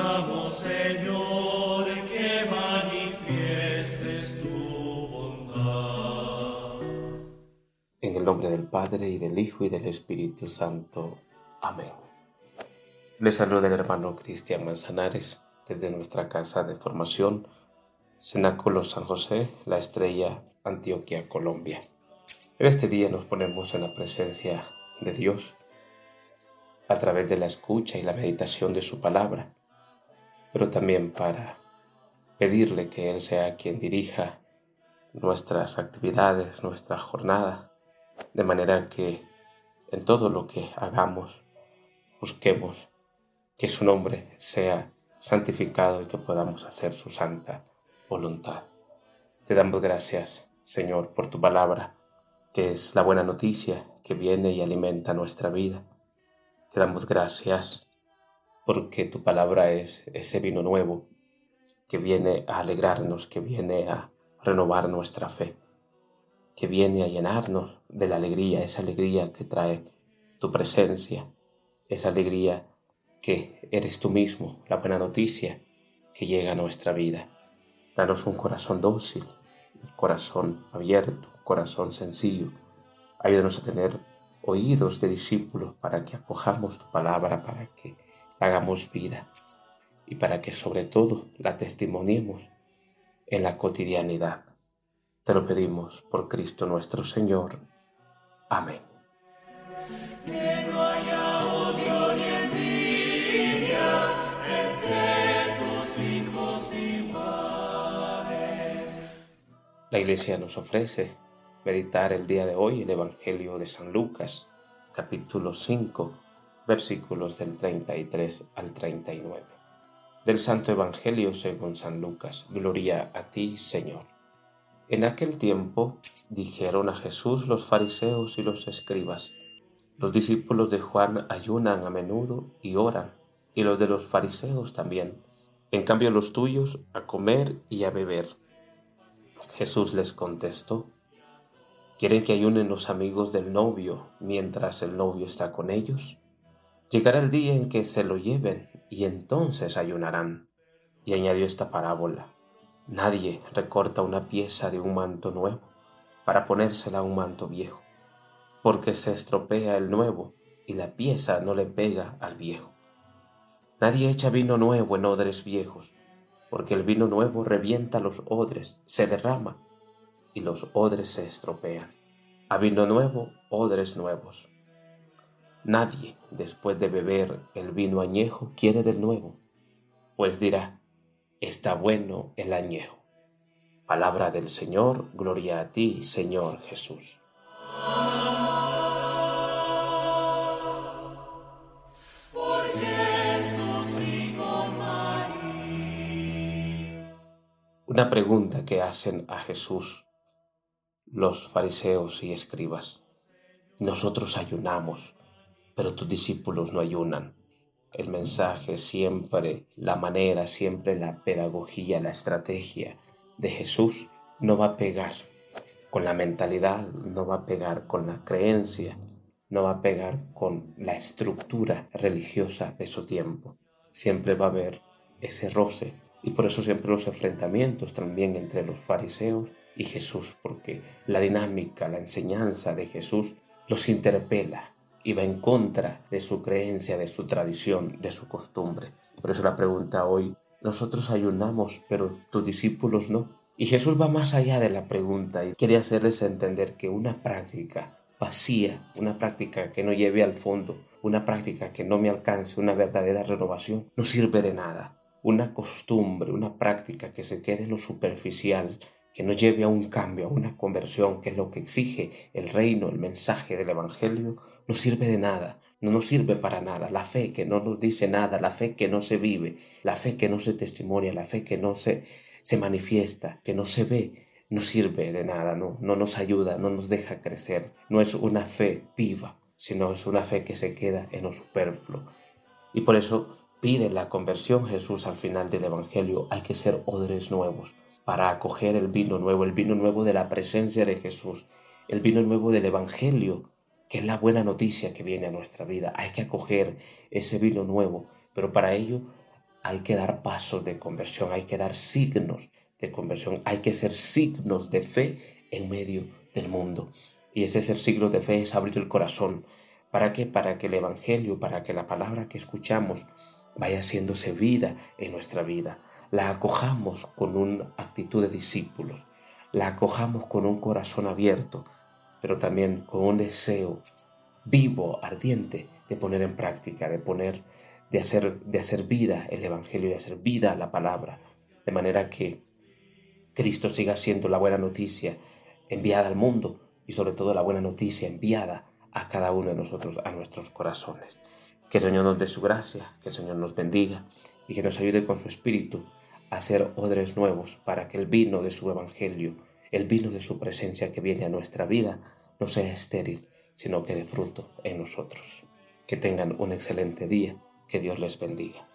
rogamos, Señor, que manifiestes tu bondad. En el nombre del Padre, y del Hijo, y del Espíritu Santo. Amén. Les saluda el hermano Cristian Manzanares desde nuestra casa de formación, Cenáculo San José, La Estrella, Antioquia, Colombia. En este día nos ponemos en la presencia de Dios a través de la escucha y la meditación de su palabra, pero también para pedirle que Él sea quien dirija nuestras actividades, nuestra jornada, de manera que en todo lo que hagamos, busquemos que su nombre sea santificado y que podamos hacer su santa voluntad. Te damos gracias, Señor, por tu palabra, que es la buena noticia que viene y alimenta nuestra vida. Te damos gracias porque tu palabra es ese vino nuevo que viene a alegrarnos, que viene a renovar nuestra fe, que viene a llenarnos de la alegría, esa alegría que trae tu presencia, esa alegría que eres tú mismo, la buena noticia que llega a nuestra vida. Danos un corazón dócil, un corazón abierto, un corazón sencillo. Ayúdanos a tener oídos de discípulos para que acojamos tu palabra, para que hagamos vida y para que sobre todo la testimoniemos en la cotidianidad. Te lo pedimos por Cristo nuestro Señor. Amén. Que no haya odio ni envidia entre tus hijos y padres. La Iglesia nos ofrece meditar el día de hoy el Evangelio de San Lucas, capítulo 5, versículos del 33 al 39. Del Santo Evangelio según San Lucas. Gloria a ti, Señor. En aquel tiempo dijeron a Jesús los fariseos y los escribas: los discípulos de Juan ayunan a menudo y oran, y los de los fariseos también. En cambio los tuyos a comer y a beber. Jesús les contestó: ¿quieren que ayunen los amigos del novio mientras el novio está con ellos? Llegará el día en que se lo lleven y entonces ayunarán. Y añadió esta parábola: nadie recorta una pieza de un manto nuevo para ponérsela a un manto viejo, porque se estropea el nuevo y la pieza no le pega al viejo. Nadie echa vino nuevo en odres viejos, porque el vino nuevo revienta los odres, se derrama y los odres se estropean. A vino nuevo, odres nuevos. Nadie, después de beber el vino añejo, quiere del nuevo, pues dirá: está bueno el añejo. Palabra del Señor. Gloria a ti, Señor Jesús. Por Jesús y con María. Una pregunta que hacen a Jesús los fariseos y escribas: nosotros ayunamos, pero tus discípulos no ayunan. El mensaje siempre, la manera, siempre la pedagogía, la estrategia de Jesús no va a pegar con la mentalidad, no va a pegar con la creencia, no va a pegar con la estructura religiosa de su tiempo. Siempre va a haber ese roce, y por eso siempre los enfrentamientos también entre los fariseos y Jesús, porque la dinámica, la enseñanza de Jesús los interpela y va en contra de su creencia, de su tradición, de su costumbre. Por eso la pregunta hoy: nosotros ayunamos, pero tus discípulos no. Y Jesús va más allá de la pregunta y quiere hacerles entender que una práctica vacía, una práctica que no lleve al fondo, una práctica que no me alcance una verdadera renovación, no sirve de nada. Una costumbre, una práctica que se quede en lo superficial, que no lleve a un cambio, a una conversión, que es lo que exige el reino, el mensaje del Evangelio, no sirve de nada, no nos sirve para nada. La fe que no nos dice nada, la fe que no se vive, la fe que no se testimonia, la fe que no se manifiesta, que no se ve, no sirve de nada, no nos ayuda, no nos deja crecer. No es una fe viva, sino es una fe que se queda en lo superfluo. Y por eso pide la conversión Jesús al final del Evangelio. Hay que ser odres nuevos para acoger el vino nuevo de la presencia de Jesús, el vino nuevo del Evangelio, que es la buena noticia que viene a nuestra vida. Hay que acoger ese vino nuevo, pero para ello hay que dar pasos de conversión, hay que dar signos de conversión, hay que ser signos de fe en medio del mundo. Y ese ser signos de fe es abrir el corazón. ¿Para qué? Para que el Evangelio, para que la palabra que escuchamos vaya haciéndose vida en nuestra vida. La acojamos con una actitud de discípulos, la acojamos con un corazón abierto, pero también con un deseo vivo, ardiente, de poner en práctica, de hacer vida el Evangelio, de hacer vida la palabra, de manera que Cristo siga siendo la buena noticia enviada al mundo y sobre todo la buena noticia enviada a cada uno de nosotros, a nuestros corazones. Que el Señor nos dé su gracia, que el Señor nos bendiga y que nos ayude con su Espíritu a hacer odres nuevos para que el vino de su Evangelio, el vino de su presencia que viene a nuestra vida, no sea estéril, sino que dé fruto en nosotros. Que tengan un excelente día, que Dios les bendiga.